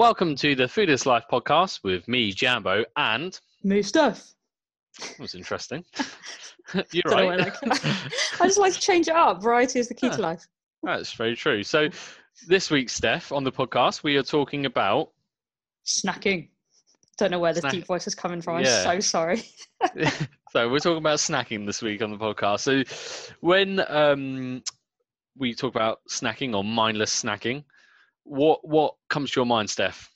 Welcome to the Foodist Life podcast with me, Jambo, and... New Stuff. That was interesting. You're right. I just like to change it up. Variety is the key to life. That's very true. So this week, Steph, on the podcast, we are talking about... Snacking. Don't know where this deep voice is coming from. Yeah. I'm so sorry. So we're talking about snacking this week on the podcast. So when we talk about snacking or mindless snacking, what comes to your mind, Steph?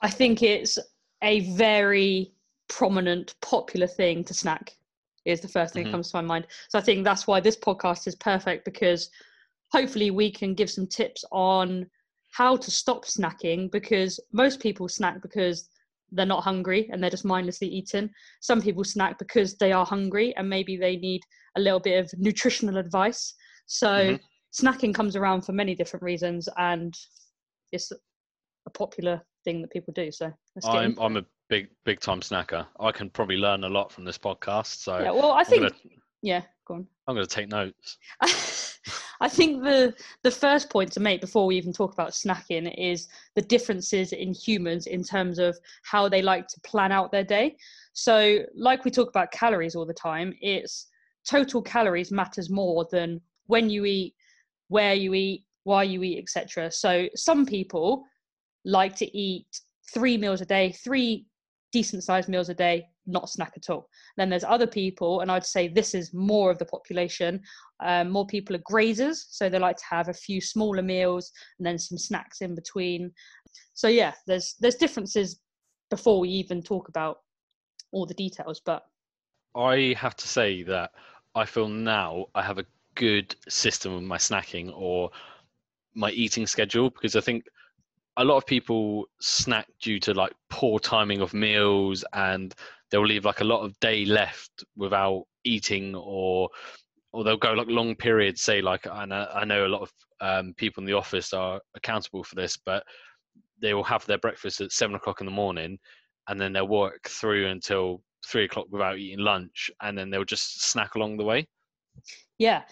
I think it's a very prominent, popular thing to snack is the first thing that comes to my mind. So I think that's why this podcast is perfect, because hopefully we can give some tips on how to stop snacking, because most people snack because they're not hungry and they're just mindlessly eating. Some people snack because they are hungry and maybe they need a little bit of nutritional advice. So snacking comes around for many different reasons, and it's a popular thing that people do. So let's get into it. I'm a big time snacker. I can probably learn a lot from this podcast. So yeah, well, go on. I'm going to take notes. I think the first point to make before we even talk about snacking is the differences in humans in terms of how they like to plan out their day. So like we talk about calories all the time, it's total calories matters more than when you eat, where you eat, why you eat, etc. So some people like to eat 3 decent-sized meals a day, not snack at all. Then there's other people, and I'd say this is more of the population. More people are grazers, so they like to have a few smaller meals and then some snacks in between. So yeah, there's differences before we even talk about all the details. But I have to say that I feel now I have a good system with my snacking or my eating schedule, because I think a lot of people snack due to like poor timing of meals, and they'll leave like a lot of day left without eating, or they'll go like long periods, say like, and I know a lot of people in the office are accountable for this, but they will have their breakfast at 7:00 in the morning and then they'll work through until 3:00 without eating lunch, and then they'll just snack along the way. Yeah.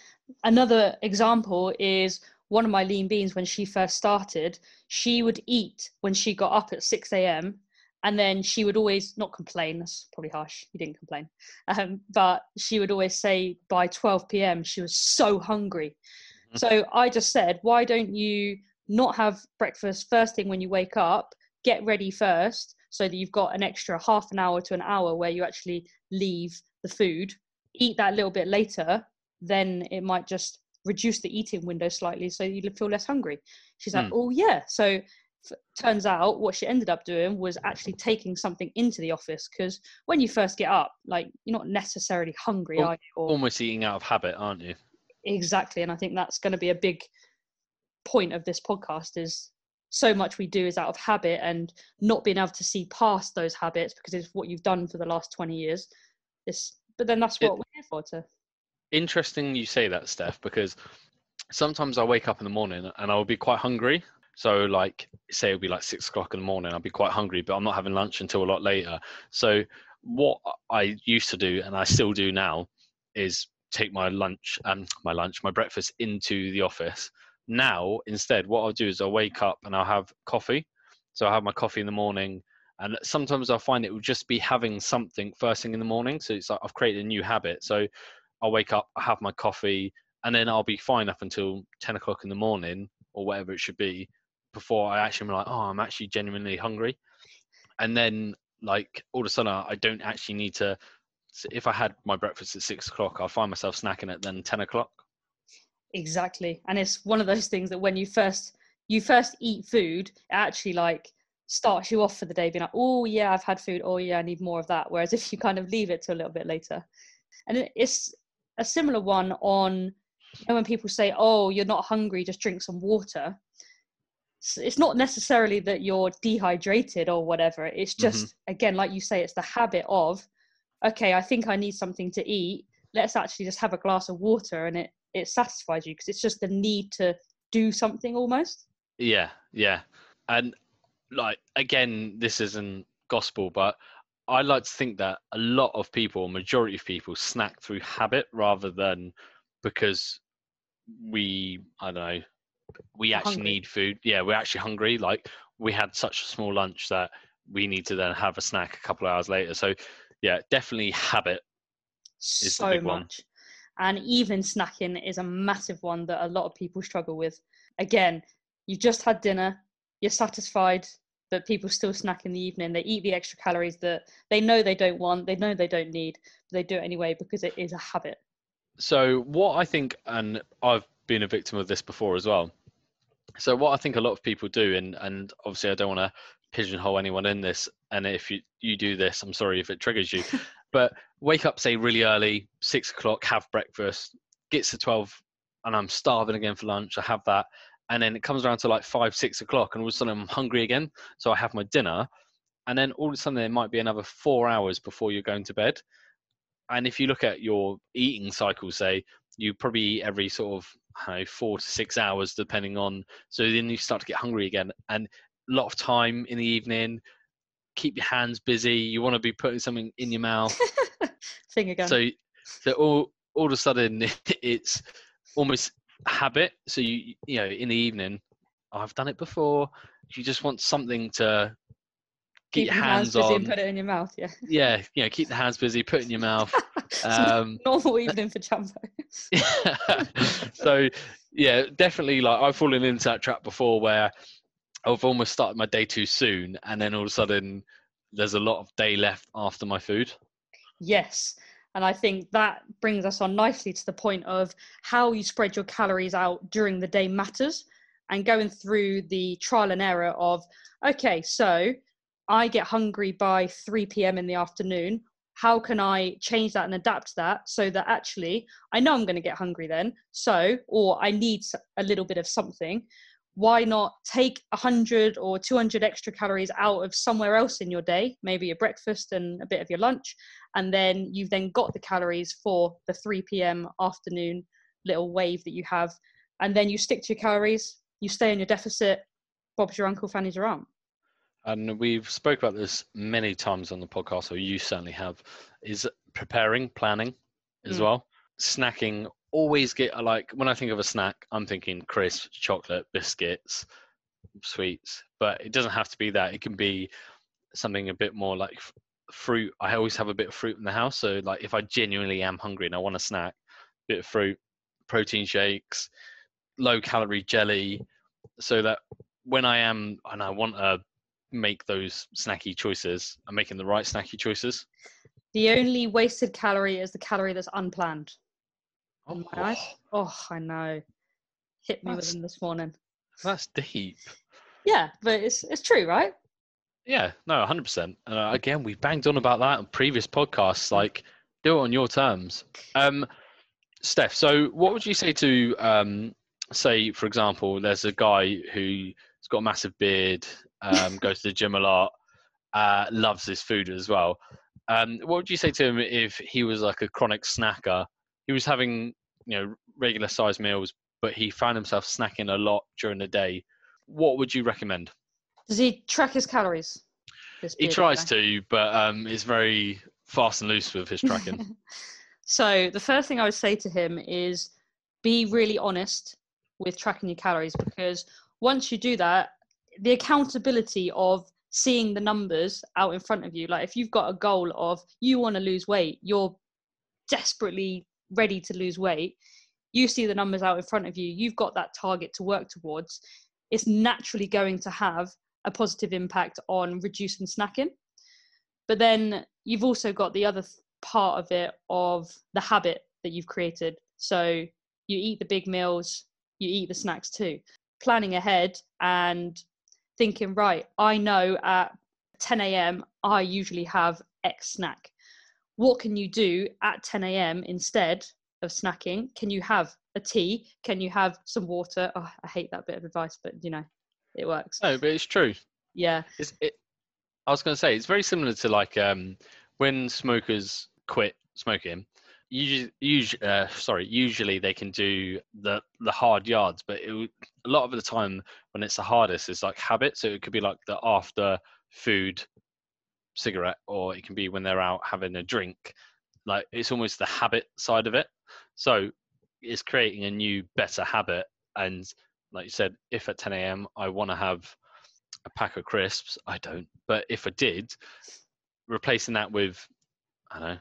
Another example is one of my lean beans. When she first started, she would eat when she got up at 6 a.m. and then she would always not complain. That's probably harsh. You didn't complain. But she would always say by 12 p.m. she was so hungry. So I just said, why don't you not have breakfast first thing when you wake up, get ready first so that you've got an extra half an hour to an hour where you actually leave the food, eat that little bit later, then it might just reduce the eating window slightly so you feel less hungry. She's like, oh yeah. So turns out what she ended up doing was actually taking something into the office, because when you first get up, like, you're not necessarily hungry, are you? Or almost eating out of habit, aren't you? Exactly. And I think that's going to be a big point of this podcast, is so much we do is out of habit, and not being able to see past those habits because it's what you've done for the last 20 years. But then that's what we're here for, to... Interesting you say that, Steph, because sometimes I wake up in the morning and I'll be quite hungry. So like, say it'll be like 6:00 in the morning, I'll be quite hungry, but I'm not having lunch until a lot later. So what I used to do, and I still do now, is take my breakfast into the office. Now, instead, what I'll do is I'll wake up and I'll have coffee. So I'll have my coffee in the morning, and sometimes I'll find it will just be having something first thing in the morning. So it's like I've created a new habit. So I'll wake up, I have my coffee, and then I'll be fine up until 10 o'clock in the morning or whatever it should be, before I actually am like, oh, I'm actually genuinely hungry. And then like all of a sudden I don't actually need to, if I had my breakfast at 6:00, I'll find myself snacking at then 10 o'clock. Exactly. And it's one of those things that when you first eat food, it actually like starts you off for the day being like, oh yeah, I've had food. Oh yeah, I need more of that. Whereas if you kind of leave it till a little bit later. And it's a similar one on, you know, when people say, oh, you're not hungry, just drink some water. It's not necessarily that you're dehydrated or whatever. It's just, again, like you say, it's the habit of, okay, I think I need something to eat. Let's actually just have a glass of water, and it satisfies you because it's just the need to do something almost. Yeah, yeah. And like, again, this isn't gospel, but I like to think that a lot of people, majority of people, snack through habit rather than because we actually need food. Yeah, we're actually hungry. Like we had such a small lunch that we need to then have a snack a couple of hours later. So yeah, definitely habit is the big one. And even snacking is a massive one that a lot of people struggle with. Again, you just had dinner, you're satisfied, but people still snack in the evening. They eat the extra calories that they know they don't want, they know they don't need, but they do it anyway because it is a habit. So what I think, and I've been a victim of this before as well. So what I think a lot of people do, and obviously I don't want to pigeonhole anyone in this, and if you do this, I'm sorry if it triggers you, but wake up, say, really early, 6 o'clock, have breakfast, gets to 12 and I'm starving again for lunch, I have that, and then it comes around to like 5-6 o'clock and all of a sudden I'm hungry again, so I have my dinner, and then all of a sudden there might be another 4 hours before you're going to bed. And if you look at your eating cycle, say, you probably eat every sort of 4 to 6 hours, depending on, so then you start to get hungry again. And a lot of time in the evening, keep your hands busy, you want to be putting something in your mouth. Thing again. So all of a sudden it's almost habit. So you know, in the evening, I've done it before, you just want something to keep your hands busy on, and put it in your mouth. Yeah, you know, keep the hands busy, put it in your mouth. Normal evening for Jambo. So yeah, definitely, like, I've fallen into that trap before where I've almost started my day too soon, and then all of a sudden there's a lot of day left after my food. Yes, and I think that brings us on nicely to the point of how you spread your calories out during the day matters, and going through the trial and error of, okay, so I get hungry by 3 p.m. in the afternoon. How can I change that and adapt that so that actually I know I'm going to get hungry then, so, or I need a little bit of something. Why not take 100 or 200 extra calories out of somewhere else in your day, maybe your breakfast and a bit of your lunch, and then you've then got the calories for the 3 p.m. afternoon little wave that you have, and then you stick to your calories, you stay in your deficit, Bob's your uncle, Fanny's your aunt. And we've spoke about this many times on the podcast, or you certainly have, is preparing, planning as well. Snacking, always get, like, when I think of a snack, I'm thinking crisps, chocolate, biscuits, sweets, but it doesn't have to be that. It can be something a bit more like fruit. I always have a bit of fruit in the house. So like, if I genuinely am hungry and I want a snack, a bit of fruit, protein shakes, low calorie jelly, so that when I am, and I want a, make those snacky choices, I'm making the right snacky choices. The only wasted calorie is the calorie that's unplanned. I know, hit me with them this morning. That's deep. Yeah, but it's true, right? Yeah, no, 100%. And again, we banged on about that on previous podcasts, like, do it on your terms. Steph, so what would you say to say, for example, there's a guy who's got a massive beard, goes to the gym a lot, loves his food as well. What would you say to him if he was like a chronic snacker? He was having, you know, regular sized meals, but he found himself snacking a lot during the day. What would you recommend? Does he track his calories? He tries to, but it's very fast and loose with his tracking. So the first thing I would say to him is be really honest with tracking your calories, because once you do that, the accountability of seeing the numbers out in front of you, like if you've got a goal of you want to lose weight, you're desperately ready to lose weight, you see the numbers out in front of you, you've got that target to work towards, it's naturally going to have a positive impact on reducing snacking. But then you've also got the other part of it, of the habit that you've created. So you eat the big meals, you eat the snacks too. Planning ahead and thinking, right, I know at 10 a.m. I usually have X snack. What can you do at 10 a.m. instead of snacking? Can you have a tea? Can you have some water? Oh, I hate that bit of advice, but you know, it works. No, but it's true. Yeah. I was going to say, it's very similar to like when smokers quit smoking. Usually they can do the hard yards, but a lot of the time when it's the hardest, it's like habit. So it could be like the after food cigarette, or it can be when they're out having a drink. Like, it's almost the habit side of it. So it's creating a new, better habit. And like you said, if at 10 a.m. I want to have a pack of crisps. I don't, but if I did, replacing that with, I don't know,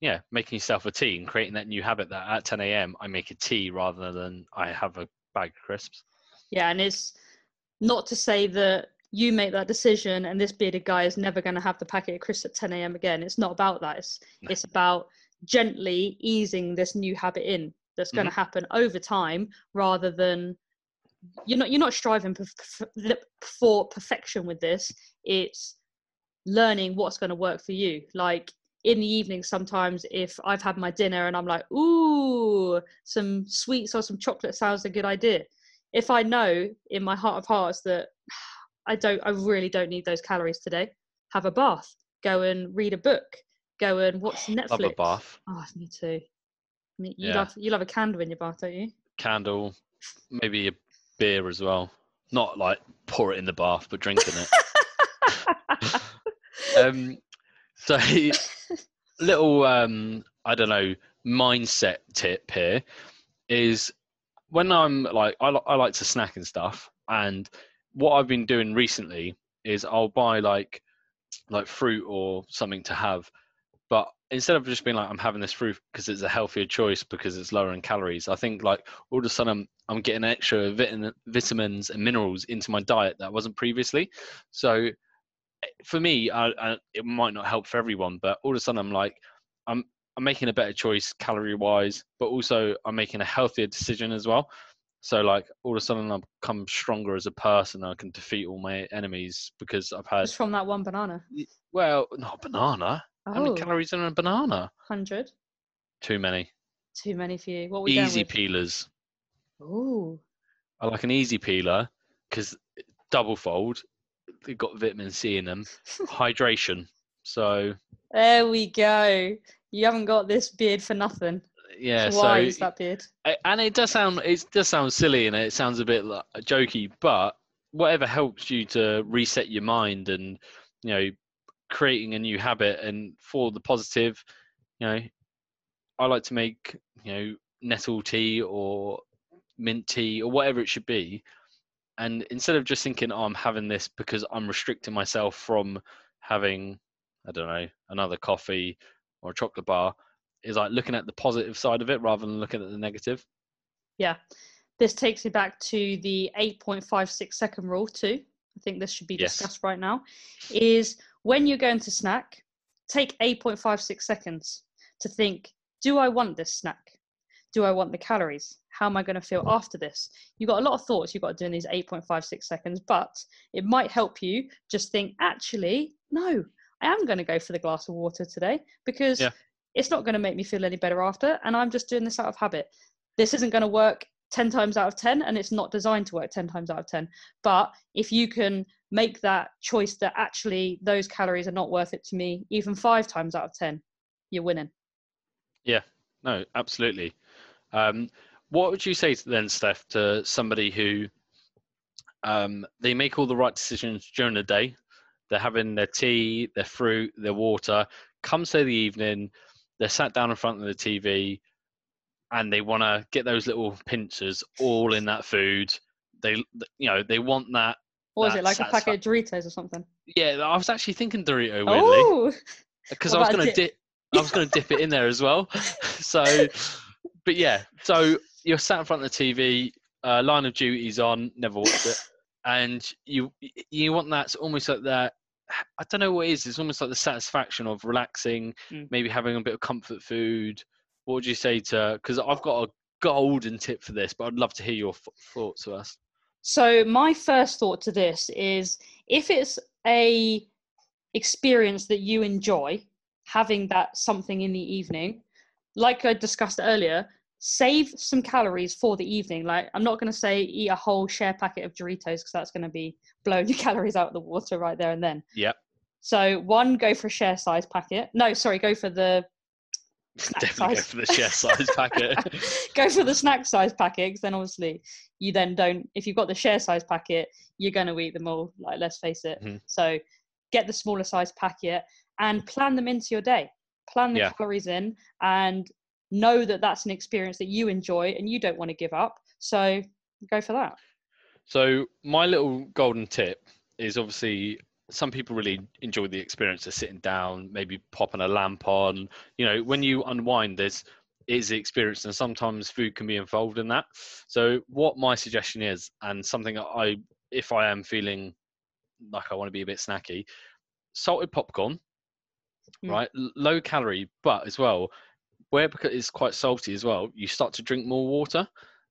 yeah, making yourself a tea and creating that new habit that at 10 a.m. I make a tea rather than I have a bag of crisps. Yeah, and it's not to say that you make that decision and this bearded guy is never going to have the packet of crisps at 10 a.m. again. It's not about that. It's about gently easing this new habit in that's going to happen over time, rather than you're not striving for perfection with this. It's learning what's going to work for you. Like in the evening, sometimes if I've had my dinner and I'm like, ooh, some sweets or some chocolate sounds a good idea. If I know in my heart of hearts that I really don't need those calories today, have a bath, go and read a book, go and watch Netflix. Love a bath. Oh, me too. You love a candle in your bath, don't you? Candle, maybe a beer as well. Not like pour it in the bath, but drinking it. So little, I don't know, mindset tip here is when I'm like, I like to snack and stuff. And what I've been doing recently is I'll buy like fruit or something to have. But instead of just being like, I'm having this fruit because it's a healthier choice because it's lower in calories, I think like all of a sudden I'm getting extra vitamins and minerals into my diet that wasn't previously. So for me, it might not help for everyone, but all of a sudden I'm like, I'm making a better choice calorie wise, but also I'm making a healthier decision as well. So like all of a sudden I've become stronger as a person. I can defeat all my enemies because I've had... Just from that one banana? Well, not a banana. Oh. How many calories are in a banana? 100. Too many. Too many for you. What we easy peelers. Ooh. I like an easy peeler because double fold. They've got vitamin C in them. Hydration. So. There we go. You haven't got this beard for nothing. Yeah. Why is that beard? And it does sound silly and it sounds a bit like jokey, but whatever helps you to reset your mind and, you know, creating a new habit and for the positive, you know, I like to make, you know, nettle tea or mint tea or whatever it should be. And instead of just thinking, oh, I'm having this because I'm restricting myself from having, I don't know, another coffee or a chocolate bar, is like looking at the positive side of it rather than looking at the negative. Yeah. This takes me back to the 8.56 second rule too. I think this should be discussed right now, is when you're going to snack, take 8.56 seconds to think, do I want this snack? Do I want the calories? How am I going to feel after this? You've got a lot of thoughts you've got to do in these 8.56 seconds, but it might help you just think, actually, no, I am going to go for the glass of water today because it's not going to make me feel any better after, and I'm just doing this out of habit. This isn't going to work 10 times out of 10, and it's not designed to work 10 times out of 10. But if you can make that choice that actually those calories are not worth it to me, even 5 times out of 10, you're winning. Yeah, no, absolutely. What would you say then, Steph, to somebody who they make all the right decisions during the day? They're having their tea, their fruit, their water. Come say the evening, they're sat down in front of the TV and they want to get those little pincers all in that food. They want that. What was it, like a packet of Doritos or something? Yeah, I was actually thinking Dorito, weirdly. Because I was going to dip it in there as well. So, but yeah, so you're sat in front of the TV, Line of Duty's on, never watched it. And you want that, almost like that, I don't know what it is. It's almost like the satisfaction of relaxing, maybe having a bit of comfort food. What would you say to, because I've got a golden tip for this, but I'd love to hear your thoughts first. So my first thought to this is, if it's a experience that you enjoy, having that something in the evening, like I discussed earlier, save some calories for the evening. Like, I'm not going to say eat a whole share packet of Doritos because that's going to be blowing your calories out of the water right there and then. Yeah. So go for a share size packet. No, sorry, go for the snack size. Go for the share size packet. Go for the snack size packet, because then obviously you then don't, if you've got the share size packet, you're going to eat them all. Like, let's face it. Mm-hmm. So get the smaller size packet and plan them into your day. Plan the calories in and know that that's an experience that you enjoy and you don't want to give up. So go for that. So my little golden tip is obviously some people really enjoy the experience of sitting down, maybe popping a lamp on. You know, when you unwind, there's is the experience, and sometimes food can be involved in that. So what my suggestion is, and something I, if I am feeling like I want to be a bit snacky, salted popcorn, right? Low calorie, but as well, where because it's quite salty as well, you start to drink more water.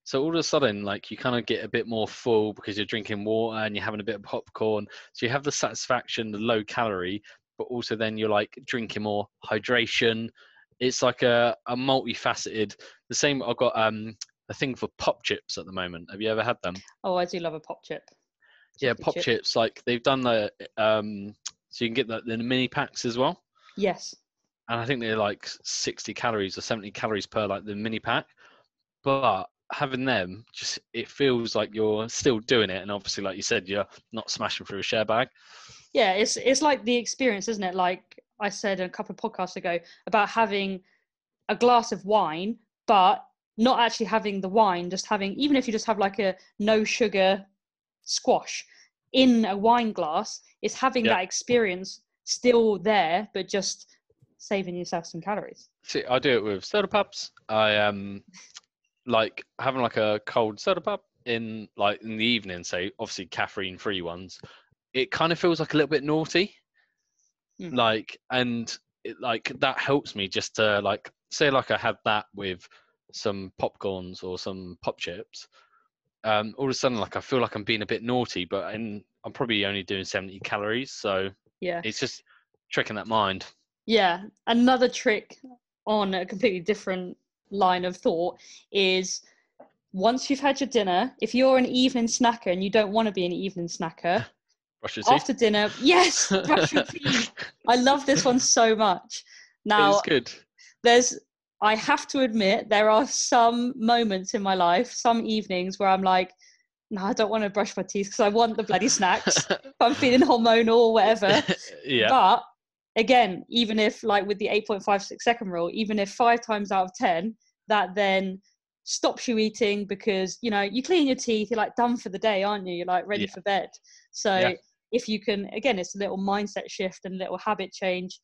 So all of a sudden, like, you kind of get a bit more full because you're drinking water and you're having a bit of popcorn. So you have the satisfaction, the low calorie, but also then you're like drinking more hydration. It's like a multifaceted, the same, I've got a thing for pop chips at the moment. Have you ever had them? Oh, I do love a pop chip. Yeah, pop chips, like they've done the, so you can get the mini packs as well. Yes. And I think they're like 60 calories or 70 calories per, like, the mini pack. But having them, just it feels like you're still doing it, and obviously, like you said, you're not smashing through a share bag. Yeah, it's like the experience, isn't it? Like I said a couple of podcasts ago about having a glass of wine, but not actually having the wine, just having, even if you just have like a no sugar squash in a wine glass, it's having that experience still there, but just saving yourself some calories. See, I do it with soda pops. I like having like a cold soda pop in, like, in the evening, so obviously caffeine free ones, it kind of feels like a little bit naughty. Like, and it, like, that helps me just to, like, say, like, I had that with some popcorns or some pop chips, all of a sudden, like, I feel like I'm being a bit naughty, but I'm probably only doing 70 calories, so yeah, it's just tricking that mind. Yeah, another trick on a completely different line of thought is, once you've had your dinner, if you're an evening snacker and you don't want to be an evening snacker, brush your teeth. After dinner, yes, brush your teeth. I love this one so much. Now, it's good. I have to admit, there are some moments in my life, some evenings where I'm like, no, I don't want to brush my teeth because I want the bloody snacks. I'm feeling hormonal or whatever. Yeah. But again, even if, like with the 8.56-second rule, even if 5 times out of 10, that then stops you eating because, you know, you clean your teeth, you're like done for the day, aren't you? You're like ready for bed. So if you can, again, it's a little mindset shift and a little habit change.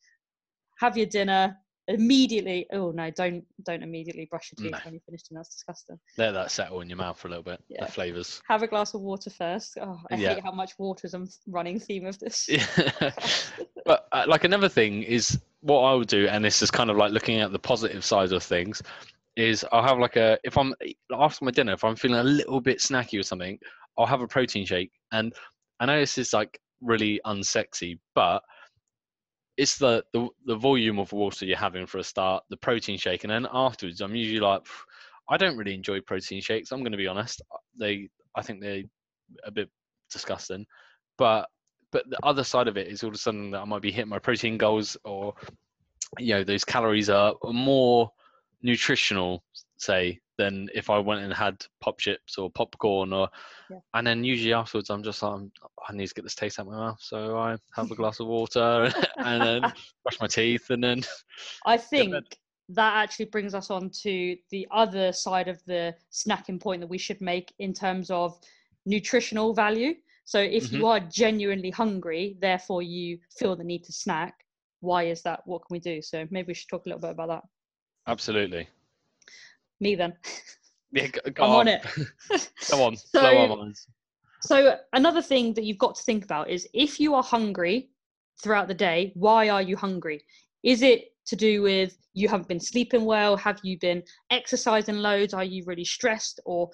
Have your dinner immediately. Oh no, don't immediately brush your teeth when you finish dinner. That's disgusting. Let that settle in your mouth for a little bit. Yeah. The flavors. Have a glass of water first. Oh, I hate how much water is a running theme of this. But like, another thing is what I would do, and this is kind of like looking at the positive side of things, is I'll have like a, if I'm after my dinner, if I'm feeling a little bit snacky or something, I'll have a protein shake. And I know this is like really unsexy, but it's the volume of water you're having for a start, the protein shake, and then afterwards I'm usually like, I don't really enjoy protein shakes, I'm going to be honest. I think they're a bit disgusting, but the other side of it is all of a sudden that I might be hitting my protein goals, or, you know, those calories are more nutritional, say, than if I went and had pop chips or popcorn, or and then usually afterwards I'm just like, I need to get this taste out of my mouth, so I have a glass of water and then brush my teeth, and then I think that actually brings us on to the other side of the snacking point that we should make in terms of nutritional value. So if you are genuinely hungry, therefore you feel the need to snack, why is that? What can we do? So maybe we should talk a little bit about that. Absolutely. Me then. Yeah, I'm on it. Come on. So another thing that you've got to think about is, if you are hungry throughout the day, why are you hungry? Is it to do with you haven't been sleeping well? Have you been exercising loads? Are you really stressed? Or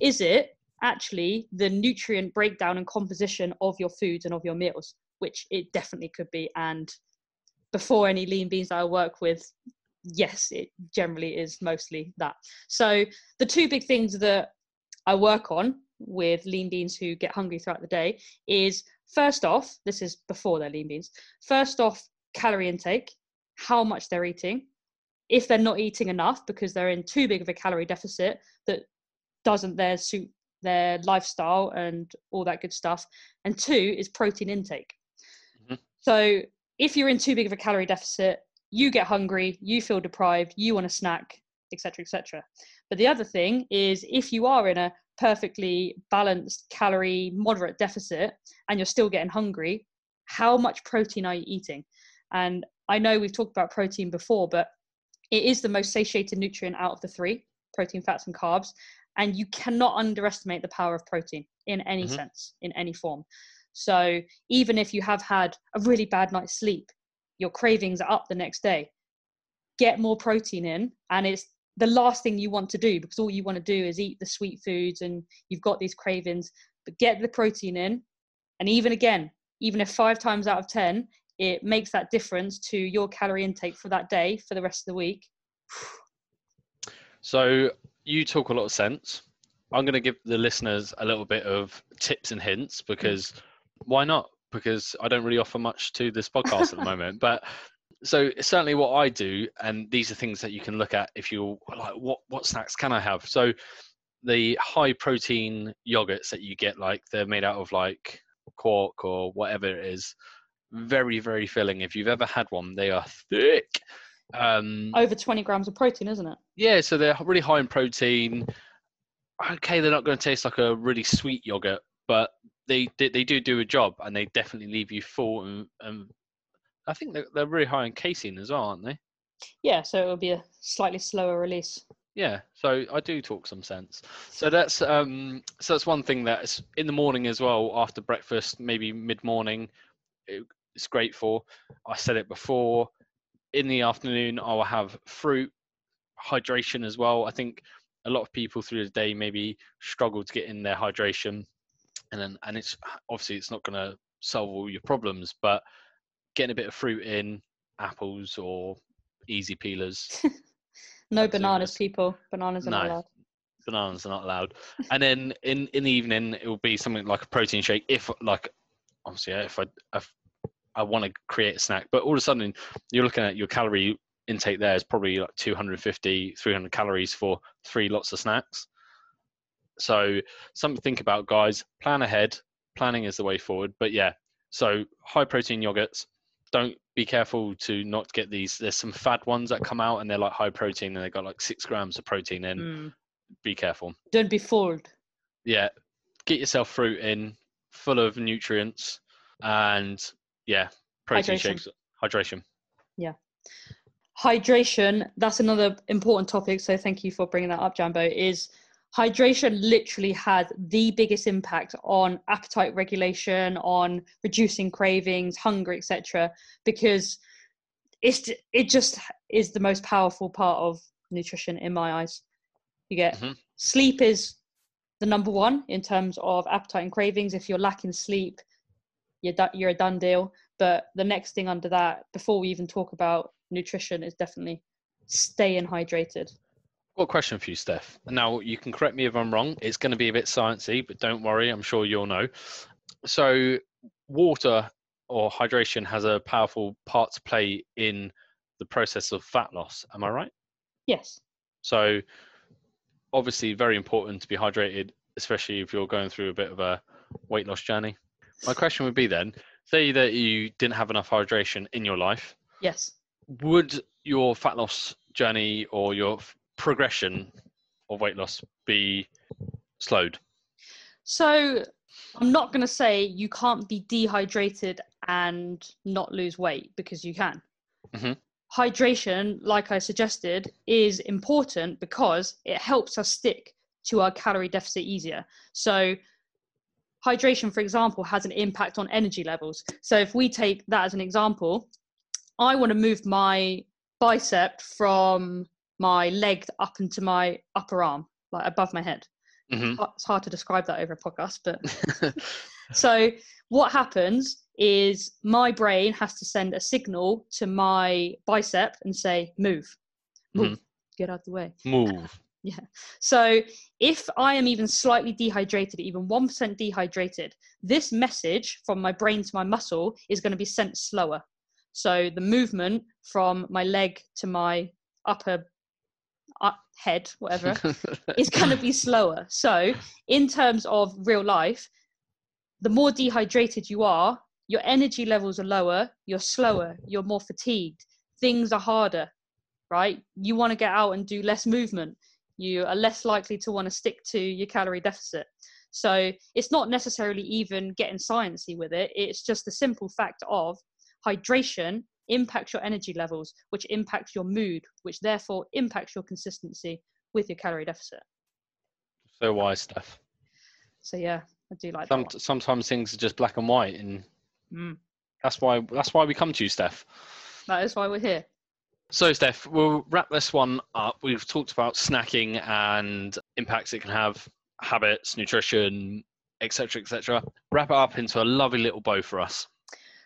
is it actually the nutrient breakdown and composition of your foods and of your meals, which it definitely could be? And before any lean beans that I work with, yes, it generally is mostly that. So the two big things that I work on with lean beans who get hungry throughout the day is, first off, this is before they're lean beans, first off, calorie intake, how much they're eating. If they're not eating enough because they're in too big of a calorie deficit that doesn't there suit their lifestyle and all that good stuff. And two is protein intake. So if you're in too big of a calorie deficit, you get hungry, you feel deprived, you want a snack, etc., etc. But the other thing is, if you are in a perfectly balanced calorie, moderate deficit, and you're still getting hungry, how much protein are you eating? And I know we've talked about protein before, but it is the most satiated nutrient out of the three, protein, fats, and carbs. And you cannot underestimate the power of protein in any sense, in any form. So even if you have had a really bad night's sleep, your cravings are up the next day, get more protein in. And it's the last thing you want to do, because all you want to do is eat the sweet foods and you've got these cravings, but get the protein in. And even if 5 times out of 10, it makes that difference to your calorie intake for that day, for the rest of the week. So you talk a lot of sense. I'm going to give the listeners a little bit of tips and hints, because why not? Because I don't really offer much to this podcast at the moment. But so certainly what I do, and these are things that you can look at if you're like, what snacks can I have? So the high protein yogurts that you get, like they're made out of like quark or whatever it is, very, very filling. If you've ever had one, they are thick. Over 20 grams of protein, isn't it? Yeah, so they're really high in protein. Okay, they're not going to taste like a really sweet yogurt, but they do a job, and they definitely leave you full. And I think they're really high in casein as well, aren't they? Yeah, so it'll be a slightly slower release. Yeah, so I do talk some sense. So that's one thing that's in the morning as well, after breakfast, maybe mid-morning. It's great for, I said it before, in the afternoon I will have fruit, hydration as well. I think a lot of people through the day maybe struggle to get in their hydration, and it's obviously it's not going to solve all your problems, but getting a bit of fruit in, apples or easy peelers. No bananas, people. Bananas are not allowed. Bananas are not allowed. And then in the evening it will be something like a protein shake, if like obviously if I want to create a snack. But all of a sudden you're looking at your calorie intake, there is probably like 250-300 calories for 3 lots of snacks. So something to think about, guys. Plan ahead. Planning is the way forward. But yeah, so high protein yogurts, don't be careful to not get these. There's some fad ones that come out and they're like high protein and they got like 6 grams of protein in. Be careful, don't be fooled. Yeah, get yourself fruit in, full of nutrients, and yeah, protein shakes, hydration. Yeah, hydration, that's another important topic, so thank you for bringing that up, Jambo. Is hydration literally has the biggest impact on appetite regulation, on reducing cravings, hunger, etc., because it just is the most powerful part of nutrition in my eyes. You get sleep is the number one in terms of appetite and cravings. If you're lacking sleep, you're a done deal. But the next thing under that, before we even talk about nutrition, is definitely staying hydrated. Got a question for you, Steph. Now, you can correct me if I'm wrong. It's going to be a bit sciencey, but don't worry, I'm sure you'll know. So water or hydration has a powerful part to play in the process of fat loss. Am I right? Yes. So obviously very important to be hydrated, especially if you're going through a bit of a weight loss journey. My question would be then, say that you didn't have enough hydration in your life. Yes. Would your fat loss journey or your progression of weight loss be slowed? So I'm not going to say you can't be dehydrated and not lose weight, because you can. Hydration, like I suggested, is important because it helps us stick to our calorie deficit easier. So hydration, for example, has an impact on energy levels. So if we take that as an example, I want to move my bicep from my leg up into my upper arm, like above my head. It's hard to describe that over a podcast, but so what happens is my brain has to send a signal to my bicep and say, move, get out of the way, move. Yeah. So if I am even slightly dehydrated, even 1% dehydrated, this message from my brain to my muscle is going to be sent slower. So the movement from my leg to my head, whatever, is going to be slower. So in terms of real life, the more dehydrated you are, your energy levels are lower, you're slower, you're more fatigued, things are harder, right? You want to get out and do less movement. you are less likely to want to stick to your calorie deficit. So it's not necessarily even getting sciencey with it. It's just the simple fact of hydration impacts your energy levels, which impacts your mood, which therefore impacts your consistency with your calorie deficit. So wise stuff. So yeah, I do like that. Sometimes things are just black and white, and that's why we come to you, Steph. That is why we're here. So Steph, we'll wrap this one up. We've talked about snacking and impacts it can have, habits, nutrition, etc., etc. Wrap it up into a lovely little bow for us.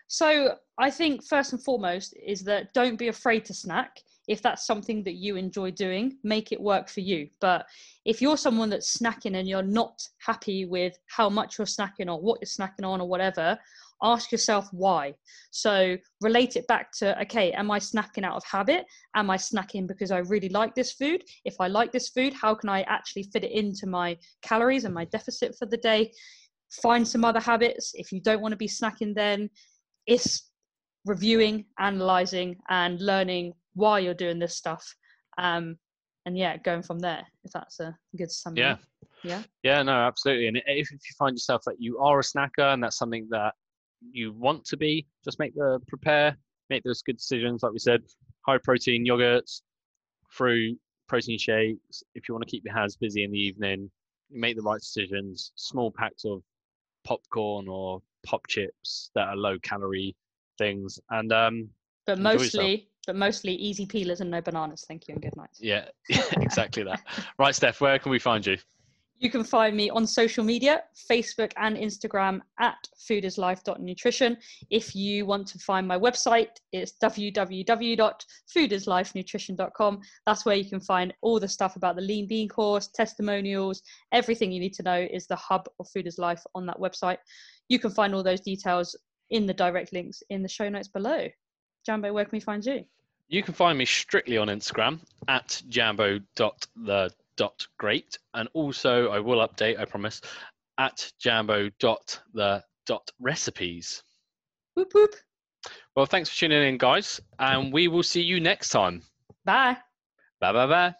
So I think first and foremost is that don't be afraid to snack. If that's something that you enjoy doing, make it work for you. But if you're someone that's snacking and you're not happy with how much you're snacking or what you're snacking on or whatever, ask yourself why. So relate it back to, okay, am I snacking out of habit? Am I snacking because I really like this food? If I like this food, how can I actually fit it into my calories and my deficit for the day? Find some other habits. If you don't want to be snacking, then it's reviewing, analyzing, and learning why you're doing this stuff. And yeah, going from there, if that's a good summary. Yeah, no, absolutely. And if you find yourself that you are a snacker and that's something that you want to be, just make those good decisions. Like we said, high protein yogurts through protein shakes. If you want to keep your hands busy in the evening, make the right decisions. Small packs of popcorn or pop chips that are low calorie things, and but mostly easy peelers and no bananas. Thank you and good night. Yeah, exactly that. Right, Steph, where can we find you? You can find me on social media, Facebook and Instagram at foodislife.nutrition. If you want to find my website, it's www.foodislifenutrition.com. That's where you can find all the stuff about the Lean Bean course, testimonials, everything you need to know is the hub of Food is Life on that website. You can find all those details in the direct links in the show notes below. Jambo, where can we find you? You can find me strictly on Instagram at jambo.the.great, and also I will update, I promise, at jambo.the.recipes. Whoop whoop. Well, thanks for tuning in, guys, and we will see you next time. Bye. Bye bye bye.